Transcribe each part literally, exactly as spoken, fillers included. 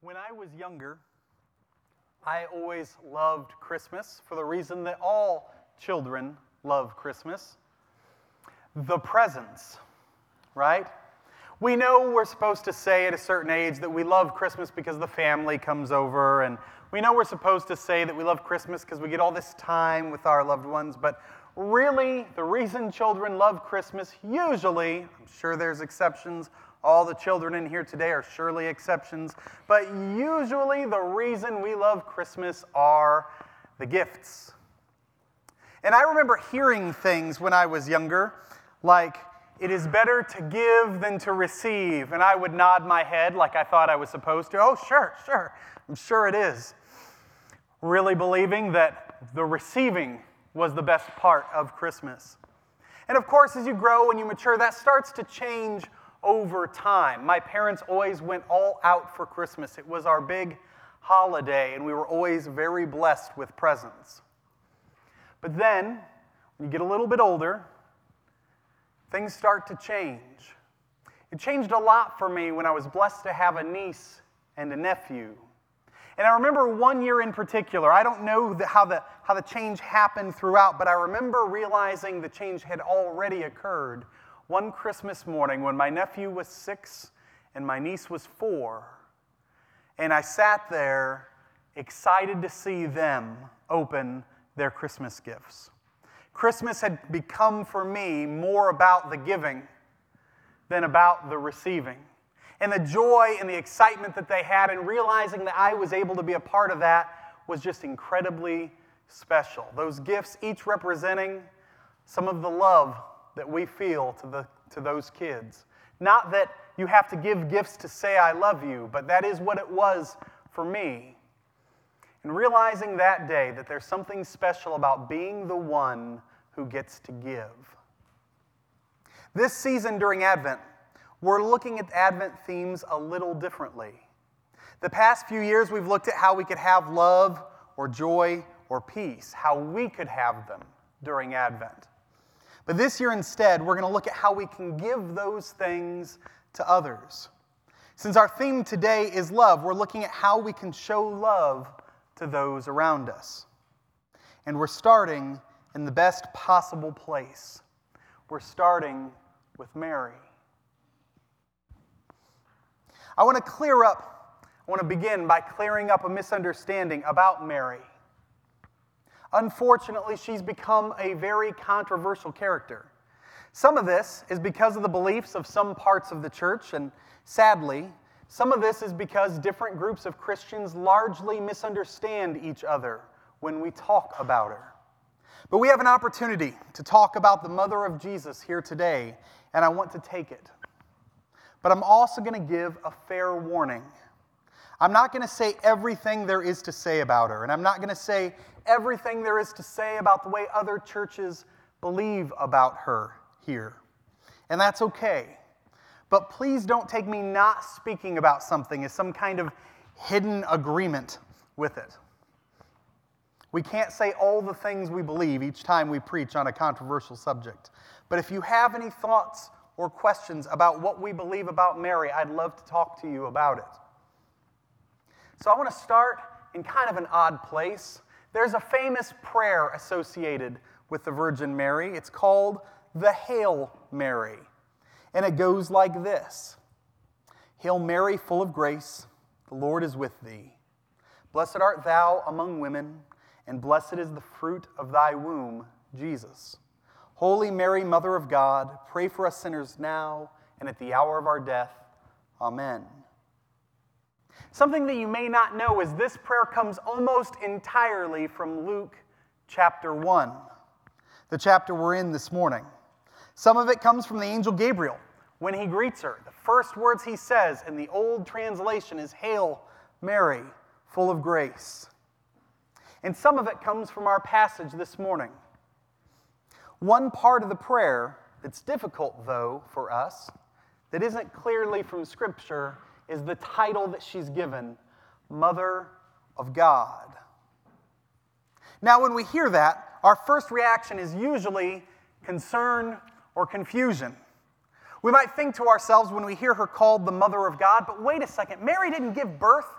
When I was younger, I always loved Christmas for the reason that all children love Christmas. The presents, right? We know we're supposed to say at a certain age that we love Christmas because the family comes over, and we know we're supposed to say that we love Christmas because we get all this time with our loved ones, but really, the reason children love Christmas, usually, I'm sure there's exceptions, all the children in here today are surely exceptions, but usually the reason we love Christmas are the gifts. And I remember hearing things when I was younger, like, it is better to give than to receive. And I would nod my head like I thought I was supposed to. Oh, sure, sure, I'm sure it is. Really believing that the receiving was the best part of Christmas. And of course, as you grow and you mature, that starts to change over time. My parents always went all out for Christmas. It was our big holiday, and we were always very blessed with presents. But then, when you get a little bit older, things start to change. It changed a lot for me when I was blessed to have a niece and a nephew. And I remember one year in particular, I don't know the, how, the, how the change happened throughout, but I remember realizing the change had already occurred one Christmas morning when my nephew was six and my niece was four. And I sat there excited to see them open their Christmas gifts. Christmas had become for me more about the giving than about the receiving. And the joy and the excitement that they had and realizing that I was able to be a part of that was just incredibly special. Those gifts each representing some of the love that we feel to, the, to those kids. Not that you have to give gifts to say I love you, but that is what it was for me. And realizing that day that there's something special about being the one who gets to give. This season during Advent, we're looking at Advent themes a little differently. The past few years, we've looked at how we could have love or joy or peace, how we could have them during Advent. But this year instead, we're going to look at how we can give those things to others. Since our theme today is love, we're looking at how we can show love to those around us. And we're starting in the best possible place. We're starting with Mary. I want to clear up, I want to begin by clearing up a misunderstanding about Mary. Unfortunately, she's become a very controversial character. Some of this is because of the beliefs of some parts of the church, and sadly, some of this is because different groups of Christians largely misunderstand each other when we talk about her. But we have an opportunity to talk about the mother of Jesus here today, and I want to take it. But I'm also going to give a fair warning. I'm not going to say everything there is to say about her, and I'm not going to say everything there is to say about the way other churches believe about her here. And that's okay. But please don't take me not speaking about something as some kind of hidden agreement with it. We can't say all the things we believe each time we preach on a controversial subject. But if you have any thoughts or questions about what we believe about Mary, I'd love to talk to you about it. So I want to start in kind of an odd place. There's a famous prayer associated with the Virgin Mary. It's called the Hail Mary. And it goes like this. Hail Mary, full of grace, the Lord is with thee. Blessed art thou among women, and blessed is the fruit of thy womb, Jesus. Holy Mary, Mother of God, pray for us sinners now and at the hour of our death. Amen. Something that you may not know is this prayer comes almost entirely from Luke chapter one, the chapter we're in this morning. Some of it comes from the angel Gabriel when he greets her. The first words he says in the old translation is, Hail Mary, full of grace. And some of it comes from our passage this morning. One part of the prayer that's difficult, though, for us, that isn't clearly from Scripture, is the title that she's given, Mother of God. Now, when we hear that, our first reaction is usually concern or confusion. We might think to ourselves when we hear her called the Mother of God, but wait a second, Mary didn't give birth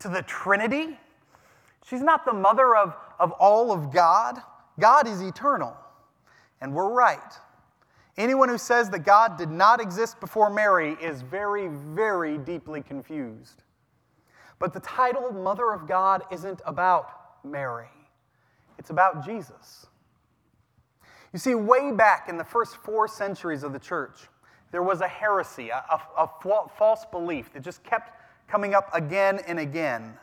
to the Trinity. She's not the mother of, of all of God. God is eternal, and we're right. Anyone who says that God did not exist before Mary is very, very deeply confused. But the title Mother of God isn't about Mary. It's about Jesus. You see, way back in the first four centuries of the church, there was a heresy, a, a, a false belief that just kept coming up again and again.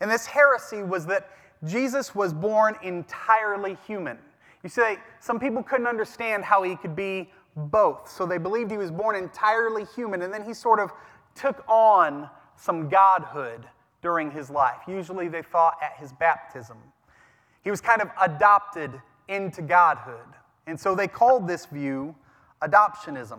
And this heresy was that Jesus was born entirely human. You see, some people couldn't understand how he could be both, so they believed he was born entirely human, and then he sort of took on some godhood during his life. Usually they thought at his baptism. He was kind of adopted into godhood, and so they called this view adoptionism.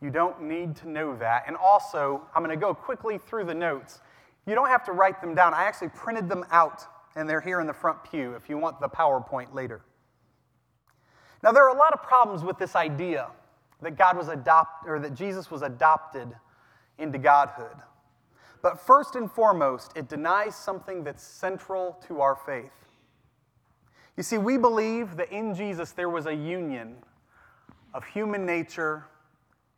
You don't need to know that. And also, I'm going to go quickly through the notes. You don't have to write them down. I actually printed them out, and they're here in the front pew if you want the PowerPoint later. Now, there are a lot of problems with this idea that God was adopted, or that Jesus was adopted into godhood. But first and foremost, it denies something that's central to our faith. You see, we believe that in Jesus there was a union of human nature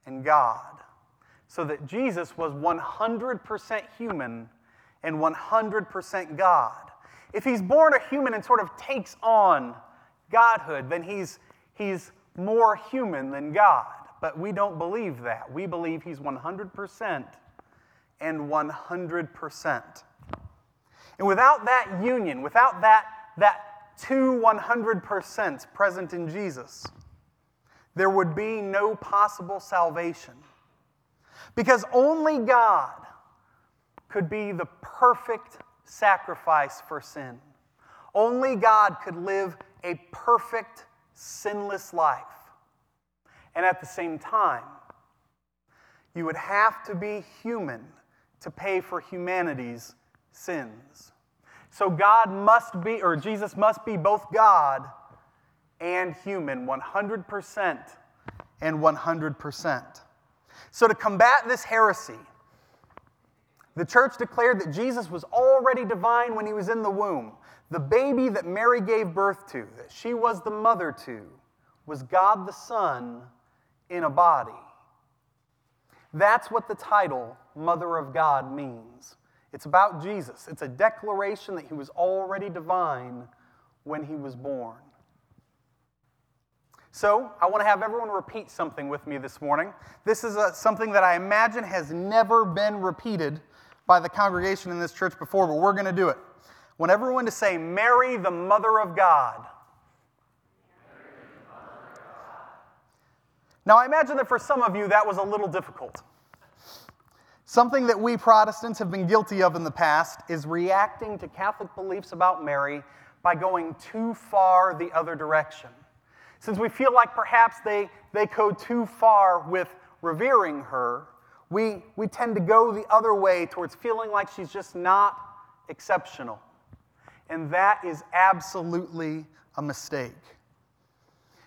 and God, so that Jesus was one hundred percent human and one hundred percent God. If he's born a human and sort of takes on godhood, then he's, he's more human than God. But we don't believe that. We believe he's one hundred percent and one hundred percent. And without that union, without that, that two one hundred percents present in Jesus, there would be no possible salvation. Because only God could be the perfect sacrifice for sin. Only God could live a perfect, sinless life. And at the same time, you would have to be human to pay for humanity's sins. So God must be, or Jesus must be both God and human, one hundred percent and one hundred percent. So to combat this heresy, the church declared that Jesus was already divine when he was in the womb. The baby that Mary gave birth to, that she was the mother to, was God the Son in a body. That's what the title, Mother of God, means. It's about Jesus. It's a declaration that he was already divine when he was born. So, I want to have everyone repeat something with me this morning. This is a, something that I imagine has never been repeated by the congregation in this church before, but we're going to do it. I want everyone to say, Mary, the Mother of God. Mary, the Mother of God. Now, I imagine that for some of you, that was a little difficult. Something that we Protestants have been guilty of in the past is reacting to Catholic beliefs about Mary by going too far the other direction. Since we feel like perhaps they, they go too far with revering her, we, we tend to go the other way towards feeling like she's just not exceptional. And that is absolutely a mistake.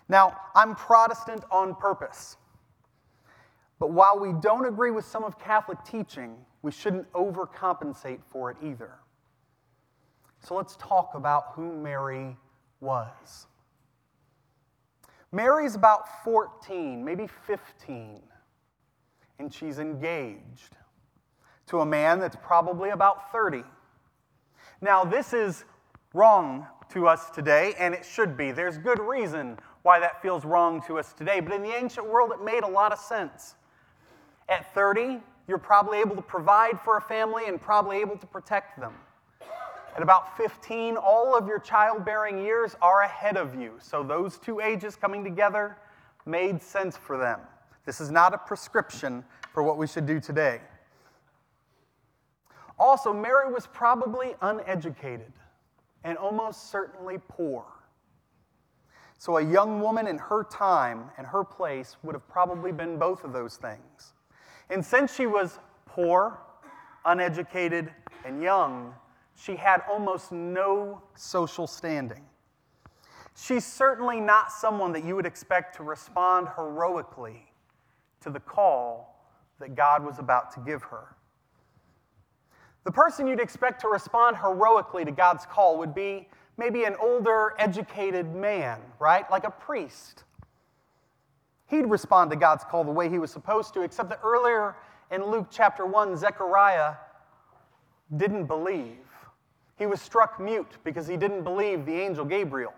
Now, I'm Protestant on purpose. But while we don't agree with some of Catholic teaching, we shouldn't overcompensate for it either. So let's talk about who Mary was. Mary's about fourteen, maybe fifteen, and she's engaged to a man that's probably about thirty. Now, this is wrong to us today, and it should be. There's good reason why that feels wrong to us today, but in the ancient world, it made a lot of sense. At thirty, you're probably able to provide for a family and probably able to protect them. At about fifteen, all of your childbearing years are ahead of you. So those two ages coming together made sense for them. This is not a prescription for what we should do today. Also, Mary was probably uneducated and almost certainly poor. So a young woman in her time and her place would have probably been both of those things. And since she was poor, uneducated, and young, she had almost no social standing. She's certainly not someone that you would expect to respond heroically to the call that God was about to give her. The person you'd expect to respond heroically to God's call would be maybe an older, educated man, right? Like a priest. He'd respond to God's call the way he was supposed to, except that earlier in Luke chapter one, Zechariah didn't believe. He was struck mute because he didn't believe the angel Gabriel.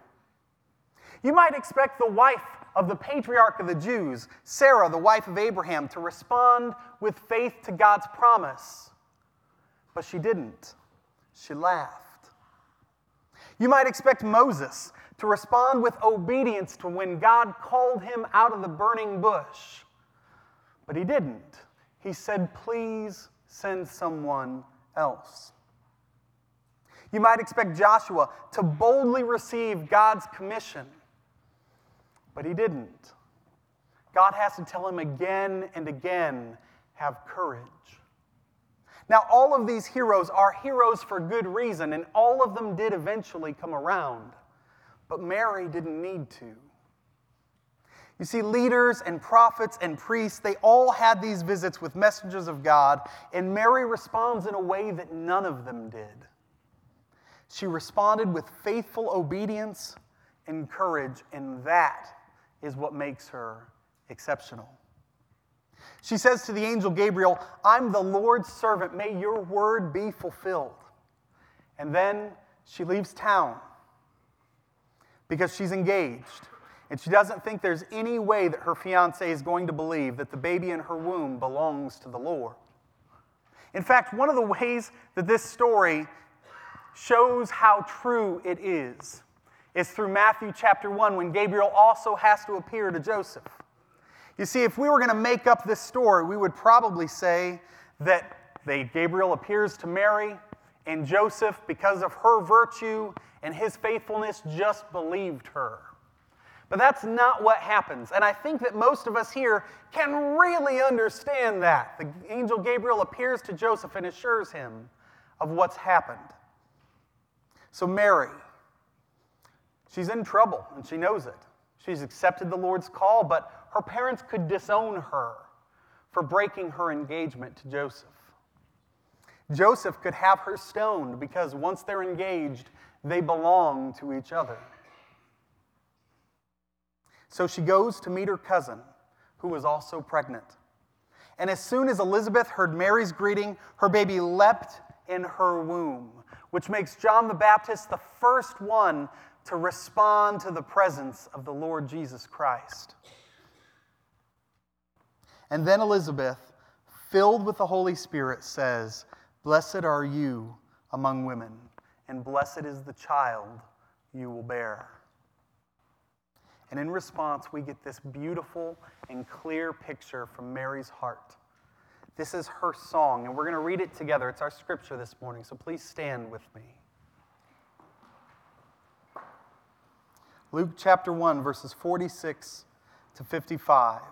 You might expect the wife of the patriarch of the Jews, Sarah, the wife of Abraham, to respond with faith to God's promise. But she didn't. She laughed. You might expect Moses to respond with obedience to when God called him out of the burning bush. But he didn't. He said, "Please send someone else." You might expect Joshua to boldly receive God's commission, but he didn't. God has to tell him again and again, have courage. Now, all of these heroes are heroes for good reason, and all of them did eventually come around, but Mary didn't need to. You see, leaders and prophets and priests, they all had these visits with messengers of God, and Mary responds in a way that none of them did. She responded with faithful obedience and courage, and that is what makes her exceptional. She says to the angel Gabriel, "I'm the Lord's servant. May your word be fulfilled." And then she leaves town because she's engaged, and she doesn't think there's any way that her fiancé is going to believe that the baby in her womb belongs to the Lord. In fact, one of the ways that this story shows how true it is is through Matthew chapter one, when Gabriel also has to appear to Joseph. You see, if we were going to make up this story, we would probably say that they, Gabriel appears to Mary, and Joseph, because of her virtue and his faithfulness, just believed her. But that's not what happens, and I think that most of us here can really understand that. The angel Gabriel appears to Joseph and assures him of what's happened. So Mary, she's in trouble, and she knows it. She's accepted the Lord's call, but her parents could disown her for breaking her engagement to Joseph. Joseph could have her stoned because once they're engaged, they belong to each other. So she goes to meet her cousin, who was also pregnant. And as soon as Elizabeth heard Mary's greeting, her baby leapt in her womb, which makes John the Baptist the first one to respond to the presence of the Lord Jesus Christ. And then Elizabeth, filled with the Holy Spirit, says, "Blessed are you among women, and blessed is the child you will bear." And in response, we get this beautiful and clear picture from Mary's heart. This is her song, and we're going to read it together. It's our scripture this morning, so please stand with me. Luke chapter one, verses forty-six to fifty-five.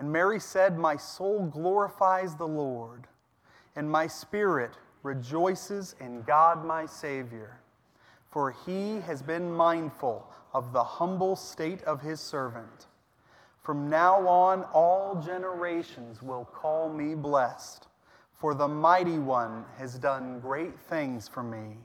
"And Mary said, 'My soul glorifies the Lord, and my spirit rejoices in God my Savior, for he has been mindful of the humble state of his servant. From now on, all generations will call me blessed, for the Mighty One has done great things for me.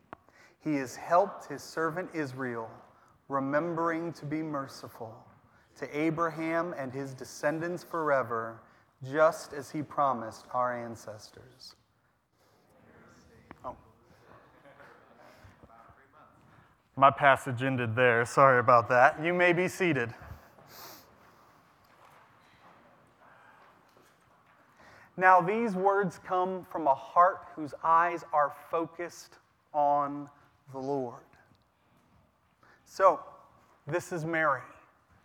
He has helped his servant Israel, remembering to be merciful to Abraham and his descendants forever, just as he promised our ancestors.'" My passage ended there. Sorry about that. You may be seated. Now, these words come from a heart whose eyes are focused on the Lord. So, this is Mary.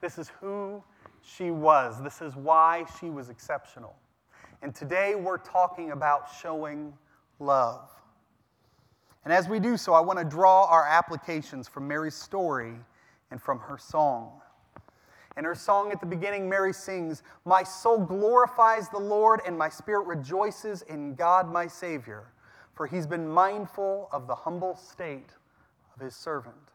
This is who she was. This is why she was exceptional. And today we're talking about showing love. And as we do so, I want to draw our applications from Mary's story and from her song. In her song at the beginning, Mary sings, "My soul glorifies the Lord, and my spirit rejoices in God my Savior, for he's been mindful of the humble state of his servant."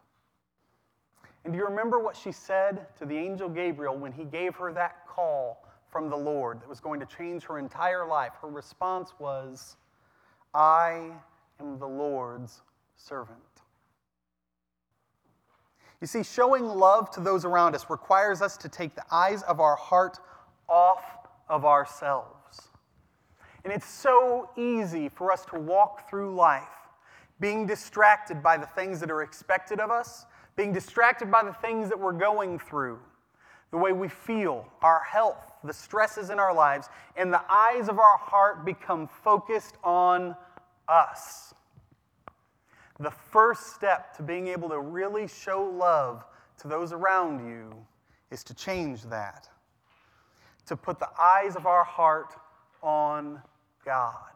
And do you remember what she said to the angel Gabriel when he gave her that call from the Lord that was going to change her entire life? Her response was, "I am the Lord's servant." You see, showing love to those around us requires us to take the eyes of our heart off of ourselves. And it's so easy for us to walk through life being distracted by the things that are expected of us, being distracted by the things that we're going through, the way we feel, our health, the stresses in our lives, and the eyes of our heart become focused on us. The first step to being able to really show love to those around you is to change that, to put the eyes of our heart on God,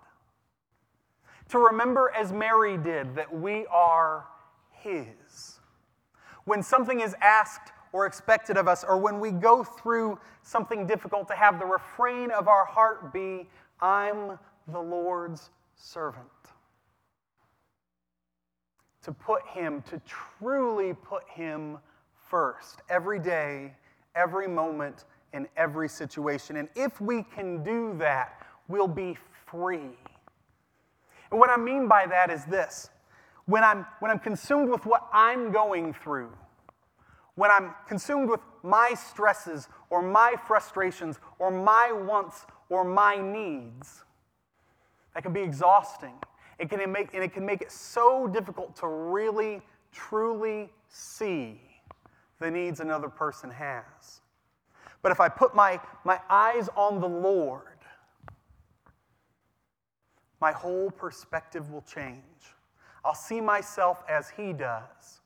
to remember, as Mary did, that we are his. When something is asked or expected of us, or when we go through something difficult, to have the refrain of our heart be, "I'm the Lord's servant." To put him, to truly put him first, every day, every moment, in every situation. And if we can do that, we'll be free. And what I mean by that is this. When I'm, when I'm consumed with what I'm going through, when I'm consumed with my stresses or my frustrations or my wants or my needs, that can be exhausting. It can make, and it can make it so difficult to really, truly see the needs another person has. But if I put my, my eyes on the Lord, my whole perspective will change. I'll see myself as he does,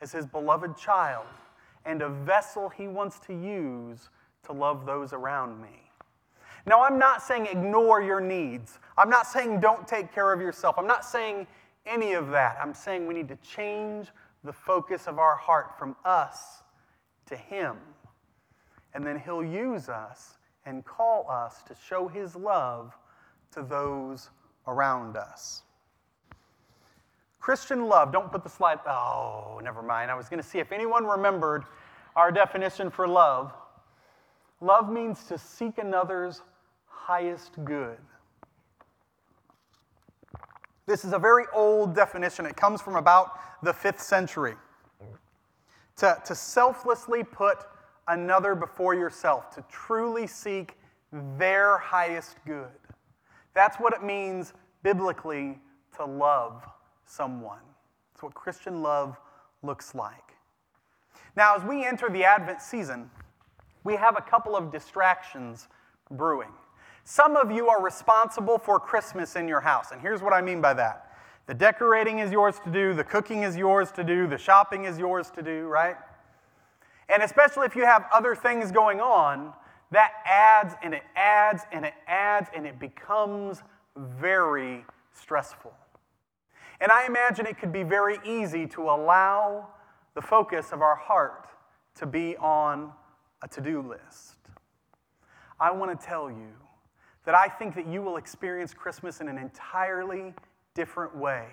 as his beloved child, and a vessel he wants to use to love those around me. Now, I'm not saying ignore your needs. I'm not saying don't take care of yourself. I'm not saying any of that. I'm saying we need to change the focus of our heart from us to him. And then he'll use us and call us to show his love to those around us. Christian love, don't put the slide, oh, never mind. I was going to see if anyone remembered our definition for love. Love means to seek another's highest good. This is a very old definition. It comes from about the fifth century. To, to selflessly put another before yourself, to truly seek their highest good. That's what it means biblically to love someone. That's what Christian love looks like. Now, as we enter the Advent season, we have a couple of distractions brewing. Some of you are responsible for Christmas in your house, and here's what I mean by that. The decorating is yours to do, the cooking is yours to do, the shopping is yours to do, right? And especially if you have other things going on, that adds and it adds and it adds and it becomes very stressful. And I imagine it could be very easy to allow the focus of our heart to be on a to-do list. I want to tell you that I think that you will experience Christmas in an entirely different way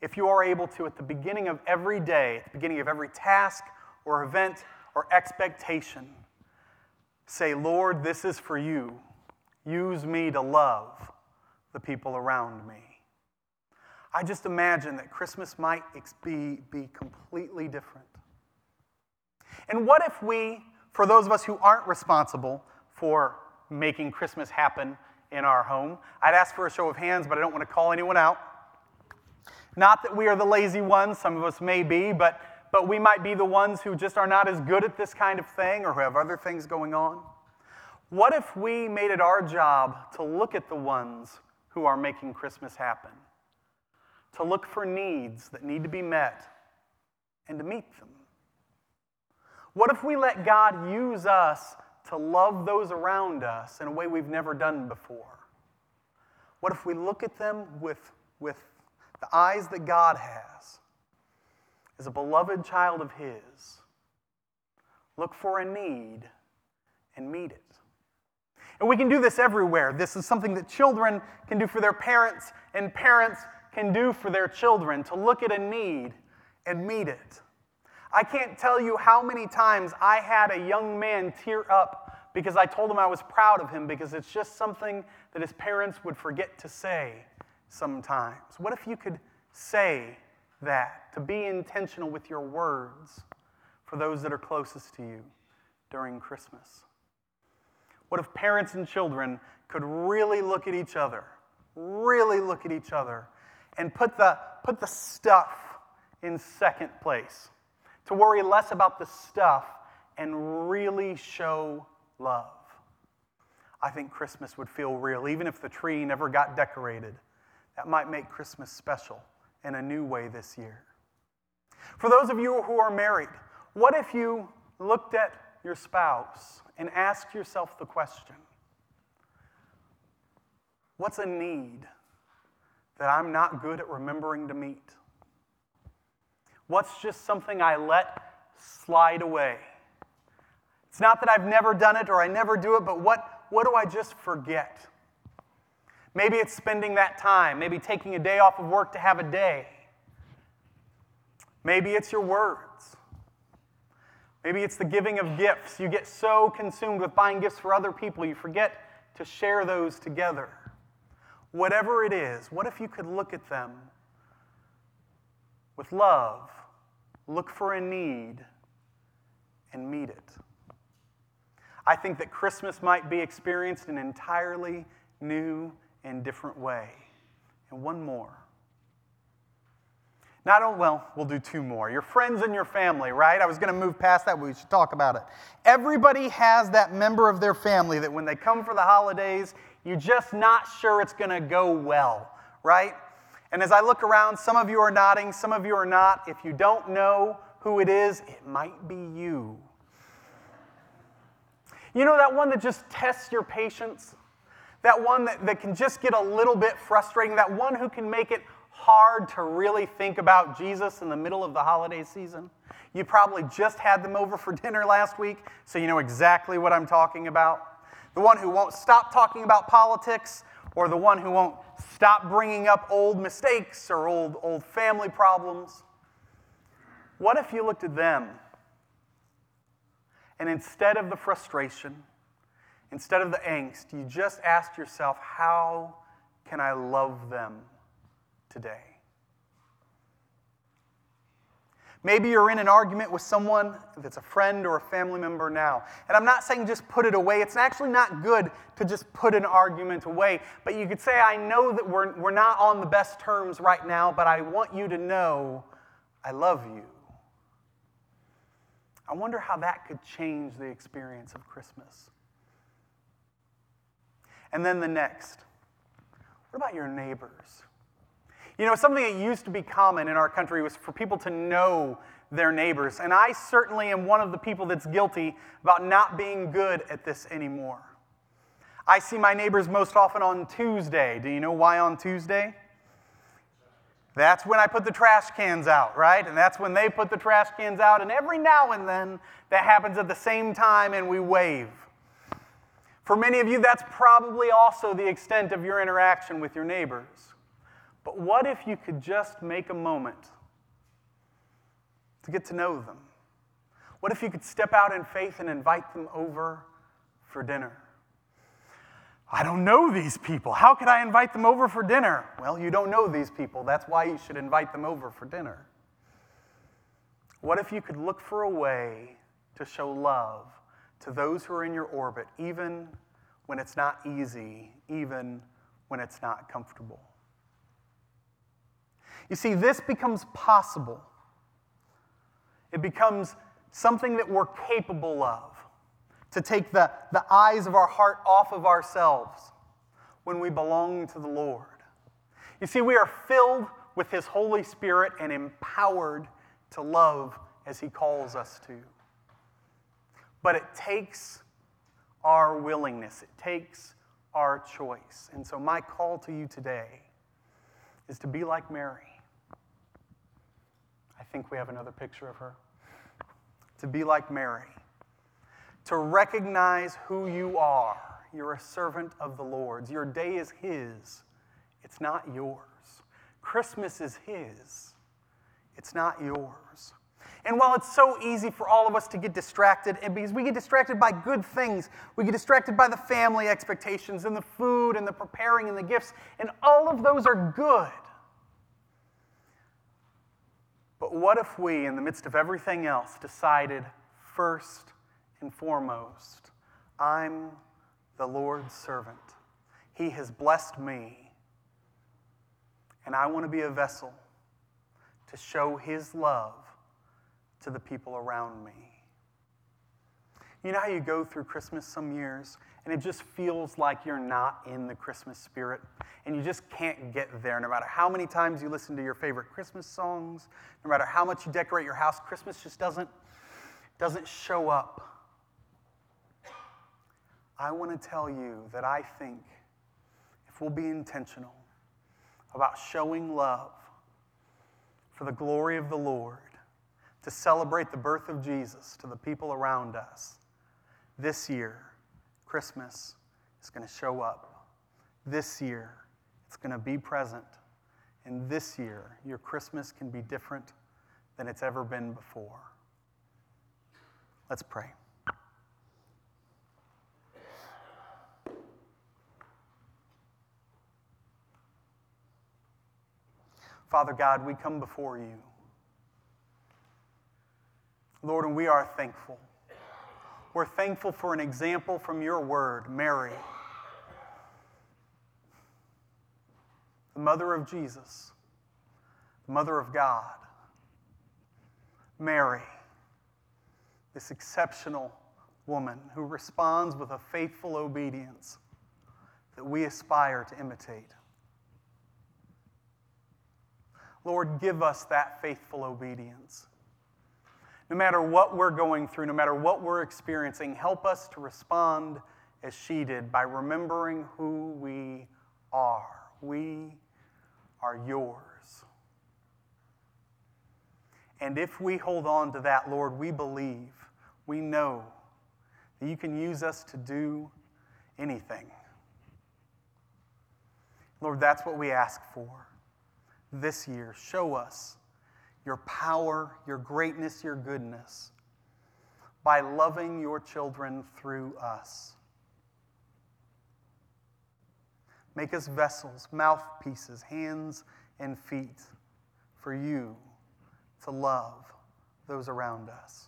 if you are able to, at the beginning of every day, at the beginning of every task, or event, or expectation, say, "Lord, this is for you. Use me to love the people around me." I just imagine that Christmas might be, be completely different. And what if we, for those of us who aren't responsible for making Christmas happen in our home, I'd ask for a show of hands, but I don't want to call anyone out. Not that we are the lazy ones, some of us may be, but but we might be the ones who just are not as good at this kind of thing or who have other things going on. What if we made it our job to look at the ones who are making Christmas happen, to look for needs that need to be met and to meet them? What if we let God use us to love those around us in a way we've never done before? What if we look at them with, with the eyes that God has, as a beloved child of His? Look for a need and meet it. And we can do this everywhere. This is something that children can do for their parents, and parents can do for their children, to look at a need and meet it. I can't tell you how many times I had a young man tear up because I told him I was proud of him, because it's just something that his parents would forget to say sometimes. What if you could say that, to be intentional with your words for those that are closest to you during Christmas? What if parents and children could really look at each other, really look at each other, and put the, put the stuff in second place? To worry less about the stuff and really show love. I think Christmas would feel real, even if the tree never got decorated. That might make Christmas special in a new way this year. For those of you who are married, what if you looked at your spouse and asked yourself the question, what's a need that I'm not good at remembering to meet? What's just something I let slide away? It's not that I've never done it or I never do it, but what, what do I just forget? Maybe it's spending that time, maybe taking a day off of work to have a day. Maybe it's your words. Maybe it's the giving of gifts. You get so consumed with buying gifts for other people, you forget to share those together. Whatever it is, what if you could look at them with love, look for a need, and meet it? I think that Christmas might be experienced in an entirely new and different way. And one more. Not only, well, we'll do two more. Your friends and your family, right? I was going to move past that, but we should talk about it. Everybody has that member of their family that when they come for the holidays, you're just not sure it's going to go well, right? And as I look around, some of you are nodding, some of you are not. If you don't know who it is, it might be you. You know that one that just tests your patience? That one that, that can just get a little bit frustrating? That one who can make it hard to really think about Jesus in the middle of the holiday season? You probably just had them over for dinner last week, so you know exactly what I'm talking about. The one who won't stop talking about politics, or the one who won't stop bringing up old mistakes or old, old family problems. What if you looked at them, and instead of the frustration, instead of the angst, you just asked yourself, how can I love them today? Maybe you're in an argument with someone that's a friend or a family member now. And I'm not saying just put it away. It's actually not good to just put an argument away. But you could say, I know that we're, we're not on the best terms right now, but I want you to know I love you. I wonder how that could change the experience of Christmas. And then the next. What about your neighbors? You know, something that used to be common in our country was for people to know their neighbors. And I certainly am one of the people that's guilty about not being good at this anymore. I see my neighbors most often on Tuesday. Do you know why on Tuesday? That's when I put the trash cans out, right? And that's when they put the trash cans out. And every now and then, that happens at the same time and we wave. For many of you, that's probably also the extent of your interaction with your neighbors. But what if you could just make a moment to get to know them? What if you could step out in faith and invite them over for dinner? I don't know these people. How could I invite them over for dinner? Well, you don't know these people. That's why you should invite them over for dinner. What if you could look for a way to show love to those who are in your orbit, even when it's not easy, even when it's not comfortable? You see, this becomes possible. It becomes something that we're capable of, to take the, the eyes of our heart off of ourselves when we belong to the Lord. You see, we are filled with His Holy Spirit and empowered to love as He calls us to. But it takes our willingness. It takes our choice. And so my call to you today is to be like Mary. I think we have another picture of her. To be like Mary. To recognize who you are. You're a servant of the Lord's. Your day is His. It's not yours. Christmas is His. It's not yours. And while it's so easy for all of us to get distracted, and because we get distracted by good things, we get distracted by the family expectations and the food and the preparing and the gifts, and all of those are good. But what if we, in the midst of everything else, decided first and foremost, I'm the Lord's servant. He has blessed me, and I want to be a vessel to show His love to the people around me. You know how you go through Christmas some years, and it just feels like you're not in the Christmas spirit, and you just can't get there. No matter how many times you listen to your favorite Christmas songs, no matter how much you decorate your house, Christmas just doesn't, doesn't show up. I want to tell you that I think if we'll be intentional about showing love for the glory of the Lord, to celebrate the birth of Jesus to the people around us, this year, Christmas is going to show up. This year, it's going to be present. And this year, your Christmas can be different than it's ever been before. Let's pray. Father God, we come before you. Lord, and we are thankful. We're thankful for an example from your word, Mary, the mother of Jesus, the mother of God. Mary, this exceptional woman who responds with a faithful obedience that we aspire to imitate. Lord, give us that faithful obedience. No matter what we're going through, no matter what we're experiencing, help us to respond as she did by remembering who we are. We are yours. And if we hold on to that, Lord, we believe, we know that you can use us to do anything. Lord, that's what we ask for this year. Show us your power, your greatness, your goodness, by loving your children through us. Make us vessels, mouthpieces, hands and feet for you to love those around us.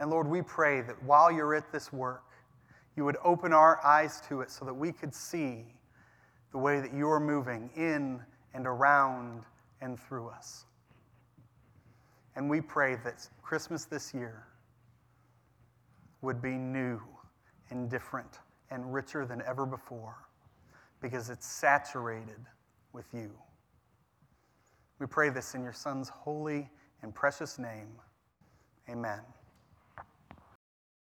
And Lord, we pray that while you're at this work, you would open our eyes to it so that we could see the way that you are moving in and around and through us. And we pray that Christmas this year would be new and different and richer than ever before, because it's saturated with you. We pray this in your Son's holy and precious name. Amen.